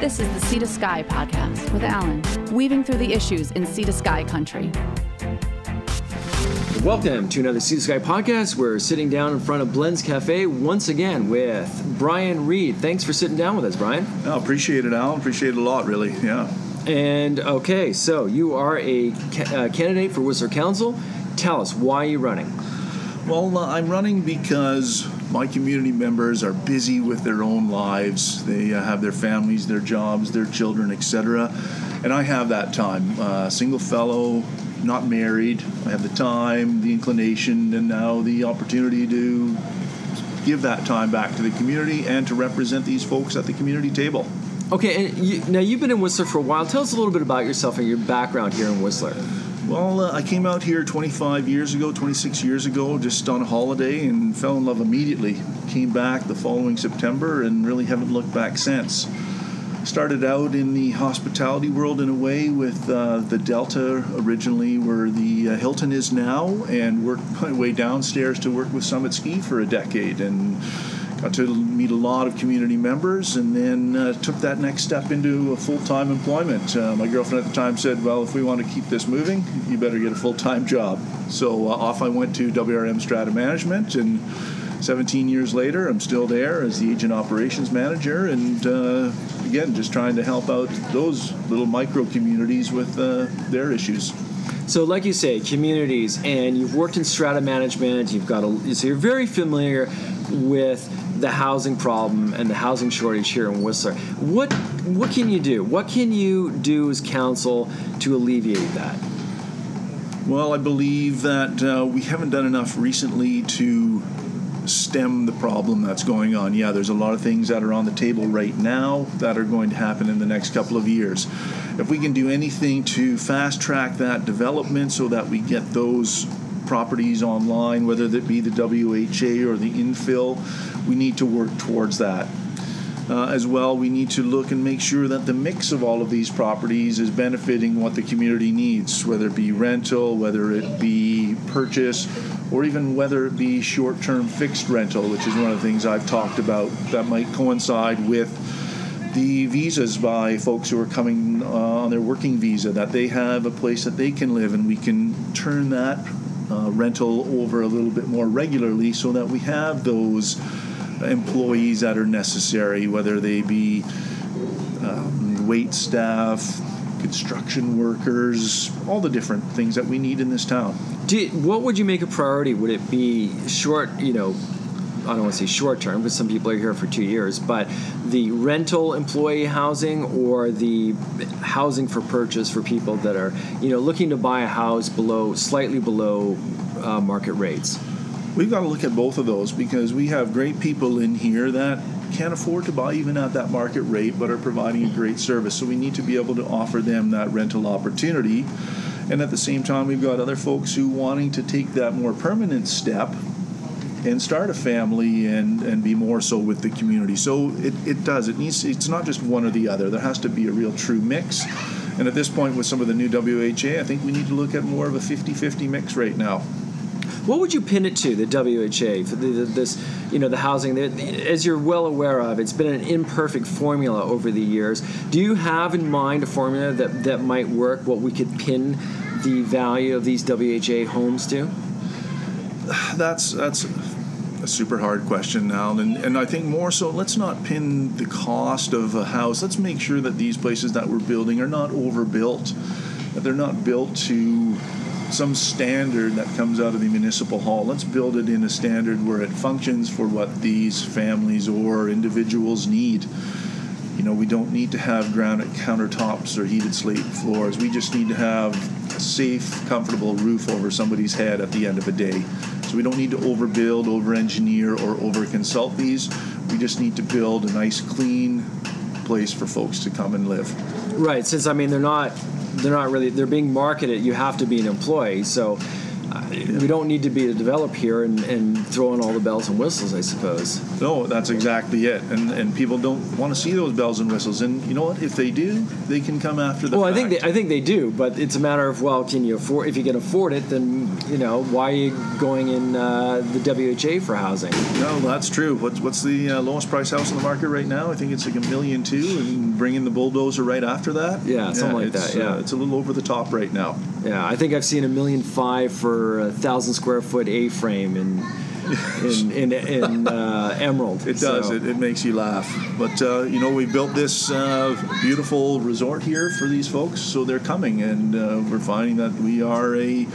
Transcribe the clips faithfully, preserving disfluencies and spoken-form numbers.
This is the Sea to Sky Podcast with Alan, weaving through the issues in Sea to Sky country. Welcome to another Sea to Sky Podcast. We're sitting down in front of Blend's Cafe once again with Brian Reed. Thanks for sitting down with us, Brian. Oh, appreciate it, Alan. Appreciate it a lot, really. Yeah. And, okay, so you are a ca- uh, candidate for Whistler Council. Tell us, why are you running? Well, uh, I'm running because my community members are busy with their own lives. They uh, have their families, their jobs, their children, et cetera. And I have that time. Uh, single fellow, not married. I have the time, the inclination, and now the opportunity to give that time back to the community and to represent these folks at the community table. Okay, and you, now you've been in Whistler for a while. Tell us a little bit about yourself and your background here in Whistler. Well, uh, I came out here twenty-five years ago, twenty-six years ago, just on a holiday and fell in love immediately. Came back the following September and really haven't looked back since. Started out in the hospitality world in a way with uh, the Delta originally, where the uh, Hilton is now, and worked my way downstairs to work with Summit Ski for a decade. And got to meet a lot of community members, and then uh, took that next step into a full-time employment. Uh, my girlfriend at the time said, well, if we want to keep this moving, you better get a full-time job. So uh, off I went to W R M Strata Management, and seventeen years later, I'm still there as the agent operations manager, and uh, again, just trying to help out those little micro-communities with uh, their issues. So like you say, communities, and you've worked in strata management, you've got a, so you're very familiar with the housing problem and the housing shortage here in Whistler. What what can you do? What can you do as council to alleviate that? Well, I believe that uh, we haven't done enough recently to stem the problem that's going on. Yeah, there's a lot of things that are on the table right now that are going to happen in the next couple of years. If we can do anything to fast-track that development so that we get those properties online, whether that be the W H A or the infill, we need to work towards that. Uh, as well, we need to look and make sure that the mix of all of these properties is benefiting what the community needs, whether it be rental, whether it be purchase, or even whether it be short-term fixed rental, which is one of the things I've talked about that might coincide with the visas by folks who are coming uh, on their working visa, that they have a place that they can live, and we can turn that Uh, rental over a little bit more regularly so that we have those employees that are necessary, whether they be um, wait staff, construction workers, all the different things that we need in this town. Do you, what would you make a priority? Would it be short, you know, I don't want to say short term because some people are here for two years, but the rental employee housing or the housing for purchase for people that are, you know, looking to buy a house below, slightly below uh, market rates? We've got to look at both of those because we have great people in here that can't afford to buy even at that market rate but are providing a great service. So we need to be able to offer them that rental opportunity. And at the same time, we've got other folks who wanting to take that more permanent step and start a family and, and be more so with the community. So it, it does. It needs. It's not just one or the other. There has to be a real true mix. And at this point with some of the new W H A, I think we need to look at more of a fifty-fifty mix right now. What would you pin it to, the W H A, for the, the, this, you know, the housing? As you're well aware of, it's been an imperfect formula over the years. Do you have in mind a formula that, that might work, what we could pin the value of these W H A homes to? That's that's a super hard question now, and and I think more so, let's not pin the cost of a house. Let's make sure that these places that we're building are not overbuilt, that they're not built to some standard that comes out of the municipal hall. Let's build it in a standard where it functions for what these families or individuals need. You know, we don't need to have granite countertops or heated slate floors. We just need to have a safe, comfortable roof over somebody's head at the end of a day. So we don't need to overbuild, over-engineer, or over-consult these. We just need to build a nice, clean place for folks to come and live. Right, since, I mean, they're not, they're not really, they're being marketed. You have to be an employee, so we don't need to be a developer here and, and throw in all the bells and whistles, I suppose. No, that's exactly it. And and people don't want to see those bells and whistles. And you know what? If they do, they can come after the well, fact. I think they, I think they do, but it's a matter of, well, can you afford? If you can afford it, then you know why are you going in uh, the W H A for housing? No, that's true. What's what's the uh, lowest price house in the market right now? I think it's like a million two, and bringing the bulldozer right after that. Yeah, something yeah, like that. Yeah, uh, it's a little over the top right now. Yeah, I think I've seen a million five for a thousand square foot A-frame in in in, in uh, Emerald. It does. So. It, it makes you laugh. But uh, you know, we built this uh, beautiful resort here for these folks, so they're coming, and uh, we're finding that we are a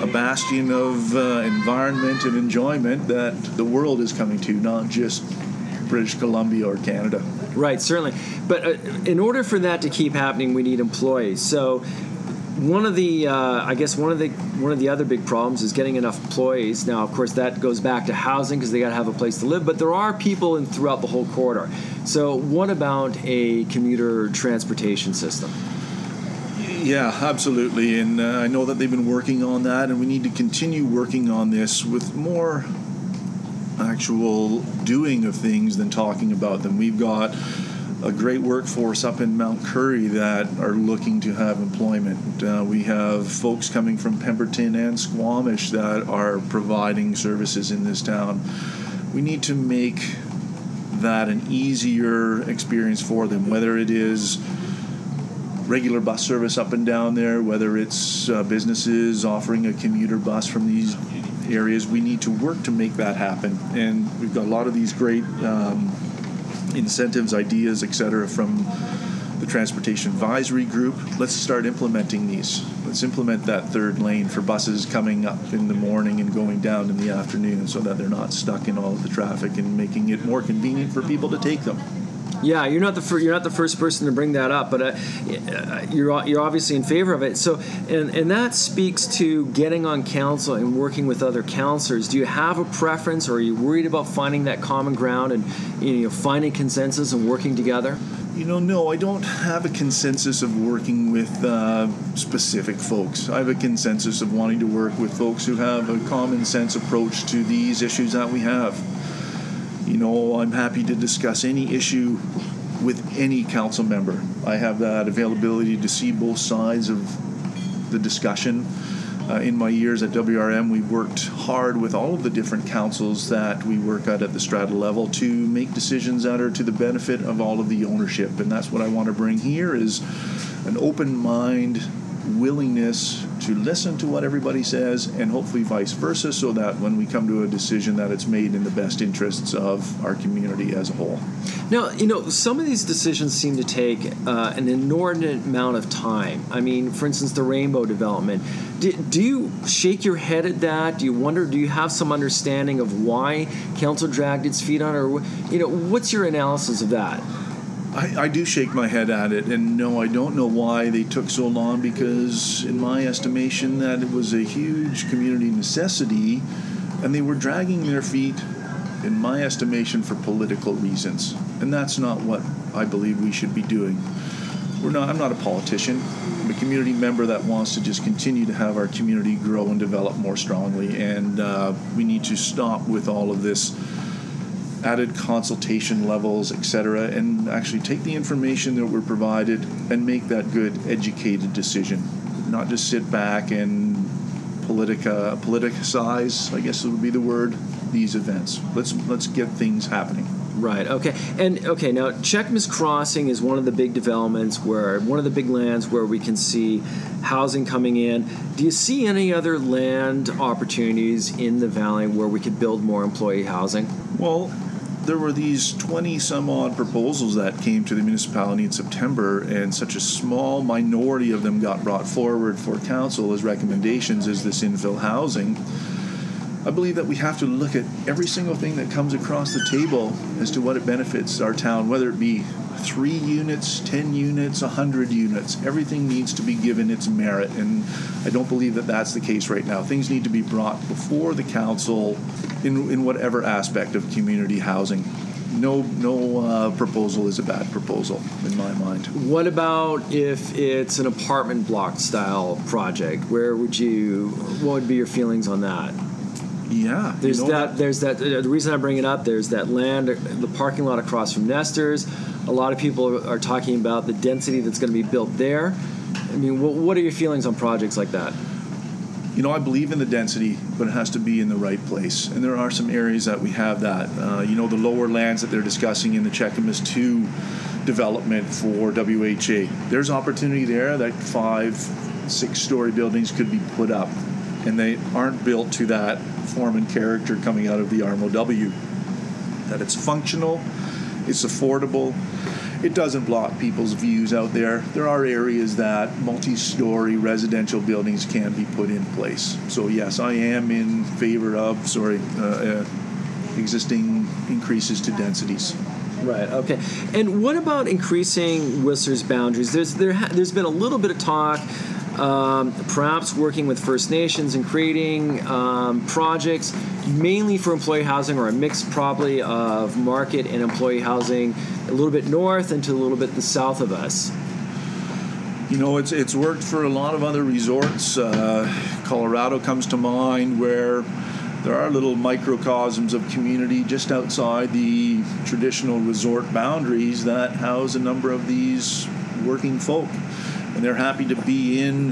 a bastion of uh, environment and enjoyment that the world is coming to, not just British Columbia or Canada. Right. Certainly. But uh, in order for that to keep happening, we need employees. So. One of the, uh, I guess one of the one of the other big problems is getting enough employees. Now, of course, that goes back to housing because they got to have a place to live. But there are people in throughout the whole corridor. So, what about a commuter transportation system? Yeah, absolutely. And uh, I know that they've been working on that, and we need to continue working on this with more actual doing of things than talking about them. We've got a great workforce up in Mount Currie that are looking to have employment. Uh, we have folks coming from Pemberton and Squamish that are providing services in this town. We need to make that an easier experience for them, whether it is regular bus service up and down there, whether it's uh, businesses offering a commuter bus from these areas. We need to work to make that happen. And we've got a lot of these great um, incentives, ideas, et cetera, from the Transportation Advisory Group. Let's start implementing these. Let's implement that third lane for buses coming up in the morning and going down in the afternoon so that they're not stuck in all of the traffic and making it more convenient for people to take them. Yeah, you're not the fir- you're not the first person to bring that up, but uh, you're you're obviously in favor of it. So, and and that speaks to getting on council and working with other councillors. Do you have a preference, or are you worried about finding that common ground and you know finding consensus and working together? You know, no, I don't have a consensus of working with uh, specific folks. I have a consensus of wanting to work with folks who have a common sense approach to these issues that we have. You know, I'm happy to discuss any issue with any council member. I have that availability to see both sides of the discussion. Uh, in my years at W R M, we've worked hard with all of the different councils that we work at at the strata level to make decisions that are to the benefit of all of the ownership. And that's what I want to bring here is an open mind, willingness to listen to what everybody says, and hopefully vice versa, so that when we come to a decision that it's made in the best interests of our community as a whole. Now, you know, some of these decisions seem to take uh, an inordinate amount of time. I mean, for instance, the Rainbow development. Do, do you shake your head at that? Do you wonder, do you have some understanding of why council dragged its feet on it? Or, you know, what's your analysis of that? I, I do shake my head at it, and no, I don't know why they took so long, because in my estimation that it was a huge community necessity, and they were dragging their feet, in my estimation, for political reasons. And that's not what I believe we should be doing. We're not. I'm not a politician. I'm a community member that wants to just continue to have our community grow and develop more strongly, and uh, we need to stop with all of this added consultation levels, et cetera, and actually take the information that we're provided and make that good, educated decision, not just sit back and politica, politicize, I guess it would be the word, these events. Let's let's get things happening. Right. Okay. And okay. Now, Checkmus Crossing is one of the big developments, where one of the big lands where we can see housing coming in. Do you see any other land opportunities in the valley where we could build more employee housing? Well, there were these twenty some odd proposals that came to the municipality in September, and such a small minority of them got brought forward for council as recommendations as this infill housing. I believe that we have to look at every single thing that comes across the table as to what it benefits our town, whether it be three units, ten units, a hundred units. Everything needs to be given its merit, and I don't believe that that's the case right now. Things need to be brought before the council in in whatever aspect of community housing. no no uh, proposal is a bad proposal in my mind. What about if it's an apartment block style project? Where would you? What would be your feelings on that? Yeah, there's you know that, that. There's that. The reason I bring it up, there's that land, the parking lot across from Nesters. A lot of people are talking about the density that's going to be built there. I mean, what, what are your feelings on projects like that? You know, I believe in the density, but it has to be in the right place. And there are some areas that we have that. Uh, you know, the lower lands that they're discussing in the Checkmus two development for W H A. There's opportunity there that five, six-story buildings could be put up, and they aren't built to that form and character coming out of the R M O W. That it's functional, it's affordable. It doesn't block people's views out there. There are areas that multi-story residential buildings can be put in place. So yes, I am in favor of, sorry, uh, uh, existing increases to densities. Right, okay. And what about increasing Whistler's boundaries? There's, there ha- there's been a little bit of talk, um, perhaps working with First Nations and creating um, projects mainly for employee housing, or a mix probably of market and employee housing, a little bit north and to a little bit the south of us. You know, it's it's worked for a lot of other resorts. Uh, Colorado comes to mind, where there are little microcosms of community just outside the traditional resort boundaries that house a number of these working folk. And they're happy to be in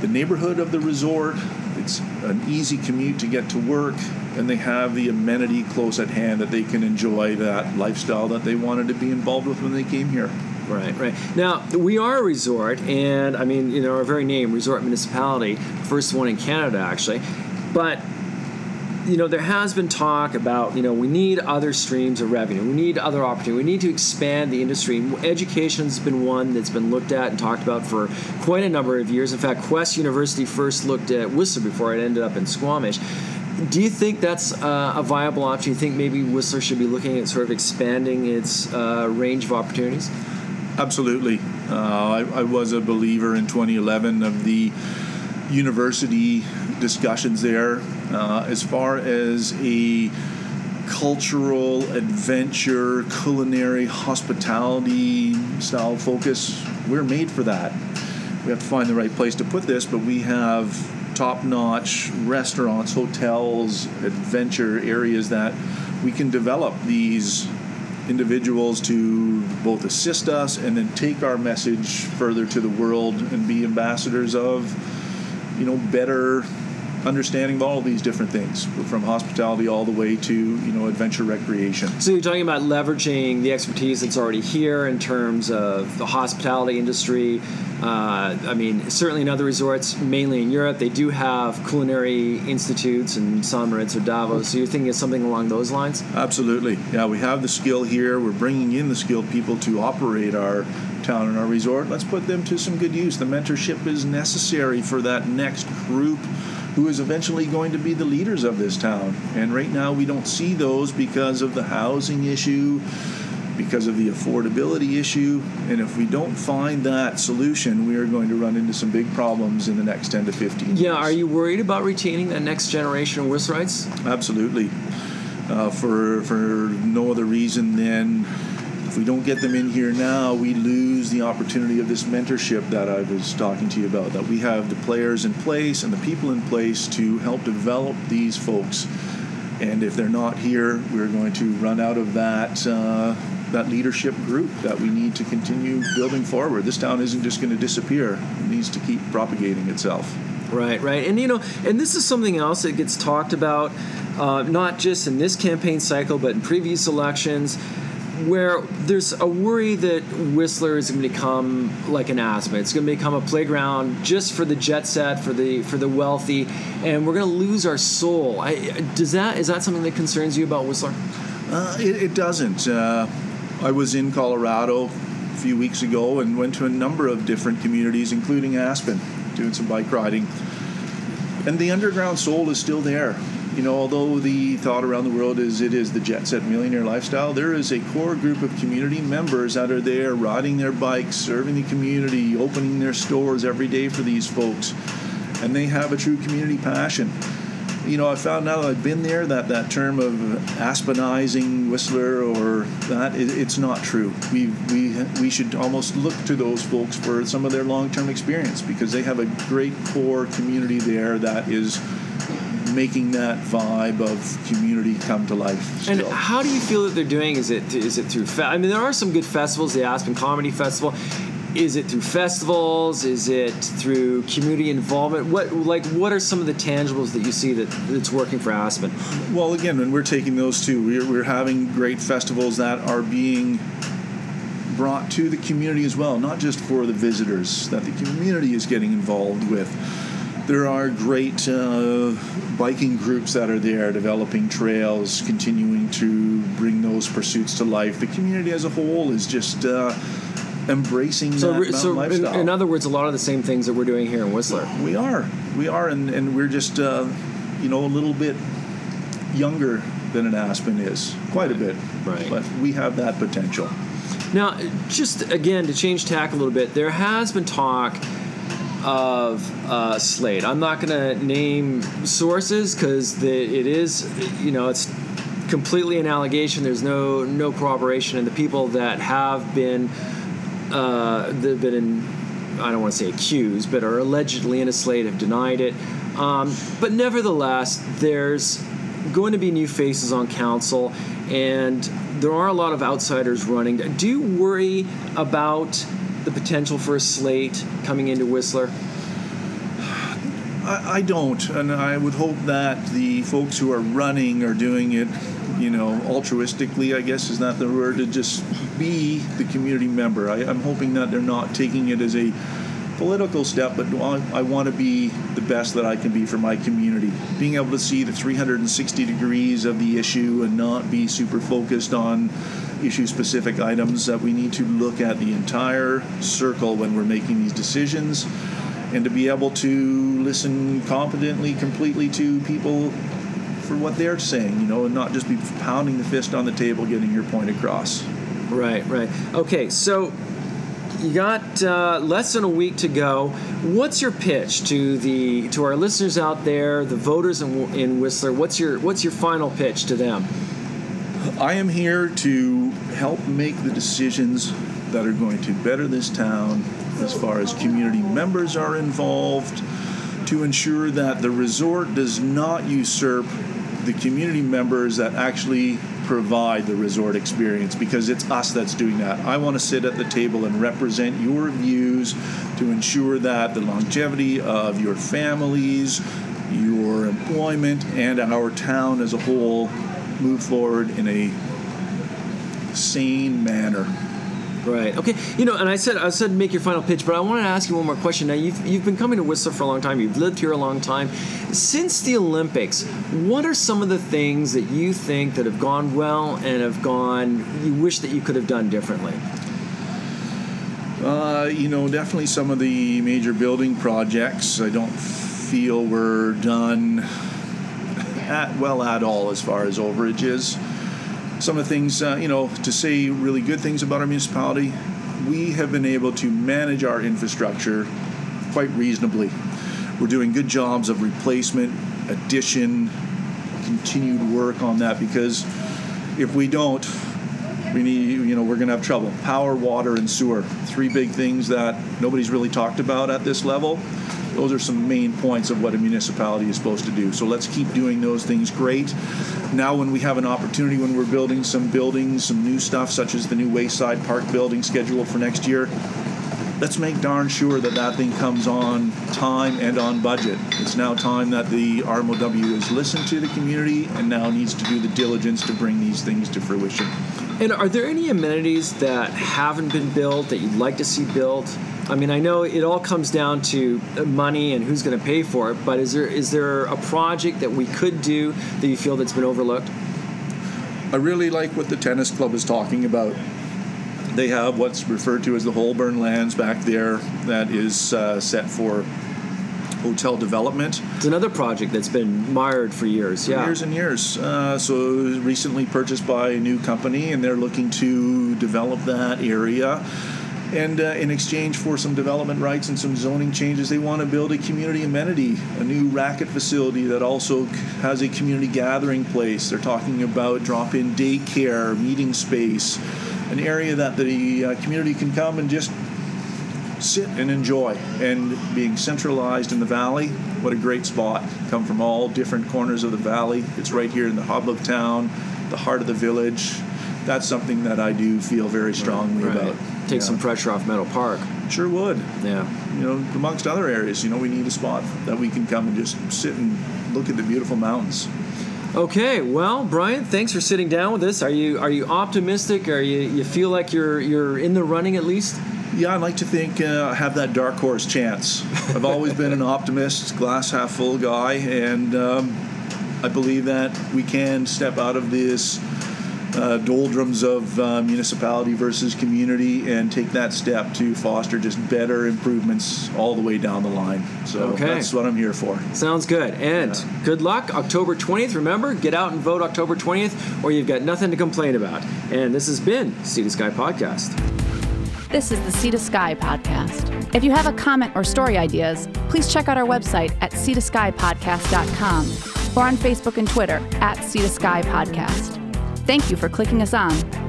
the neighborhood of the resort. It's an easy commute to get to work, and they have the amenity close at hand that they can enjoy that lifestyle that they wanted to be involved with when they came here. Right, right. Now, we are a resort, and, I mean, you know, our very name, Resort Municipality, first one in Canada, actually. But, you know, there has been talk about, you know, we need other streams of revenue. We need other opportunity. We need to expand the industry. Education's been one that's been looked at and talked about for quite a number of years. In fact, Quest University first looked at Whistler before it ended up in Squamish. Do you think that's uh, a viable option? Do you think maybe Whistler should be looking at sort of expanding its uh, range of opportunities? Absolutely. Uh, I, I was a believer in twenty eleven of the university discussions there. Uh, as far as a cultural, adventure, culinary, hospitality style focus, we're made for that. We have to find the right place to put this, but we have top-notch restaurants, hotels, adventure areas that we can develop these individuals to both assist us and then take our message further to the world and be ambassadors of, you know, better understanding of all of these different things, from hospitality all the way to, you know, adventure recreation. So you're talking about leveraging the expertise that's already here in terms of the hospitality industry. Uh, I mean, certainly in other resorts, mainly in Europe, they do have culinary institutes in San Lorenzo, Davos. So you're thinking of something along those lines? Absolutely. Yeah, we have the skill here. We're bringing in the skilled people to operate our town and our resort. Let's put them to some good use. The mentorship is necessary for that next group who is eventually going to be the leaders of this town. And right now we don't see those because of the housing issue, because of the affordability issue. And if we don't find that solution, we are going to run into some big problems in the next ten to fifteen years. Yeah, are you worried about retaining that next generation of Whistlerites? Absolutely. Uh, for, for no other reason than if we don't get them in here now, we lose the opportunity of this mentorship that I was talking to you about, that we have the players in place and the people in place to help develop these folks. And if they're not here, we're going to run out of that uh, that leadership group that we need to continue building forward. This town isn't just going to disappear. It needs to keep propagating itself. Right, right. And, you know, and this is something else that gets talked about, uh, not just in this campaign cycle, but in previous elections, where there's a worry that Whistler is going to become like an Aspen. It's going to become a playground just for the jet set, for the for the wealthy, and we're going to lose our soul. I, does that is that something that concerns you about Whistler? Uh, it, it doesn't. Uh, I was in Colorado a few weeks ago and went to a number of different communities, including Aspen, doing some bike riding. And the underground soul is still there. You know, although the thought around the world is it is the jet set millionaire lifestyle, there is a core group of community members that are there riding their bikes, serving the community, opening their stores every day for these folks. And they have a true community passion. you know, I found now that I've been there that that term of Aspenizing Whistler or that, it, it's not true. We we we should almost look to those folks for some of their long-term experience, because they have a great core community there that is making that vibe of community come to life still. And how do you feel that they're doing? Is it is it through? Fe- I mean, there are some good festivals, the Aspen Comedy Festival. Is it through festivals? Is it through community involvement? What like what are some of the tangibles that you see that that's working for Aspen? Well, again, when we're taking those two, we're we're having great festivals that are being brought to the community as well, not just for the visitors, that the community is getting involved with. There are great uh, biking groups that are there, developing trails, continuing to bring those pursuits to life. The community as a whole is just uh, embracing so, that mountain so lifestyle. In, in other words, a lot of the same things that we're doing here in Whistler. We are. We are, and, and we're just, uh, you know, a little bit younger than an Aspen is. Quite a bit. Right. But we have that potential. Now, just, again, to change tack a little bit, there has been talk of uh, Slate. I'm not going to name sources because it is, you know, it's completely an allegation. There's no no corroboration, and the people that have been uh, they've been in, I don't want to say accused, but are allegedly in a Slate have denied it. Um, but nevertheless, there's going to be new faces on council, and there are a lot of outsiders running. Do you worry about the potential for a Slate coming into Whistler? I, I don't, and I would hope that the folks who are running are doing it, you know, altruistically, I guess is not the word, to just be the community member. I, I'm hoping that they're not taking it as a political step, but I, I want to be the best that I can be for my community. Being able to see the three hundred sixty degrees of the issue and not be super focused on issue-specific items, that we need to look at the entire circle when we're making these decisions, and to be able to listen competently, completely to people for what they're saying, you know, and not just be pounding the fist on the table, getting your point across. Right, right. Okay, so you got uh, less than a week to go. What's your pitch to the to our listeners out there, the voters in, in Whistler? What's your what's your final pitch to them? I am here to help make the decisions that are going to better this town as far as community members are involved, to ensure that the resort does not usurp the community members that actually provide the resort experience, because it's us that's doing that. I want to sit at the table and represent your views to ensure that the longevity of your families, your employment, and our town as a whole move forward in a sane manner. Right. Okay. You know, and I said I said make your final pitch, but I want to ask you one more question. Now, you've you've been coming to Whistler for a long time. You've lived here a long time. Since the Olympics, what are some of the things that you think that have gone well and have gone you wish that you could have done differently? Uh, you know, definitely some of the major building projects I don't feel were done At, well at all as far as overages. Some of the things, uh, you know, to say really good things about our municipality, we have been able to manage our infrastructure quite reasonably. We're doing good jobs of replacement, addition, continued work on that, because if we don't, we need, you know, we're going to have trouble. Power, water, and sewer. Three big things that nobody's really talked about at this level. Those are some main points of what a municipality is supposed to do. So let's keep doing those things great. Now when we have an opportunity, when we're building some buildings, some new stuff, such as the new Wayside Park building scheduled for next year, let's make darn sure that that thing comes on time and on budget. It's now time that the R M O W has listened to the community and now needs to do the diligence to bring these things to fruition. And are there any amenities that haven't been built that you'd like to see built? I mean, I know it all comes down to money and who's going to pay for it, but is there is there a project that we could do that you feel that's been overlooked? I really like what the tennis club is talking about. They have what's referred to as the Holburn Lands back there that is uh, set for hotel development. It's another project that's been mired for years. For yeah. Years and years. Uh, so it was recently purchased by a new company, and they're looking to develop that area. And uh, in exchange for some development rights and some zoning changes, they want to build a community amenity, a new racket facility that also has a community gathering place. They're talking about drop-in daycare, meeting space, an area that the uh, community can come and just sit and enjoy. And being centralized in the valley, what a great spot. Come from all different corners of the valley. It's right here in the hub of town, the heart of the village. That's something that I do feel very strongly right, right. about. Take yeah. some pressure off Meadow Park. Sure would. Yeah. You know, amongst other areas, you know, we need a spot that we can come and just sit and look at the beautiful mountains. Okay, well, Brian, thanks for sitting down with us. Are you are you optimistic? Are you you feel like you're you're in the running at least? Yeah, I like to think uh, I have that dark horse chance. I've always been an optimist, glass half full guy, and um, I believe that we can step out of this uh, doldrums of uh, municipality versus community and take that step to foster just better improvements all the way down the line. So okay. that's what I'm here for. Sounds good. And yeah. good luck. October twentieth, remember, get out and vote October twentieth, or you've got nothing to complain about. And this has been Sea to Sky Podcast. This is the Sea to Sky Podcast. If you have a comment or story ideas, please check out our website at sea to sky podcast dot com or on Facebook and Twitter at Sea to Sky Podcast. Thank you for clicking us on.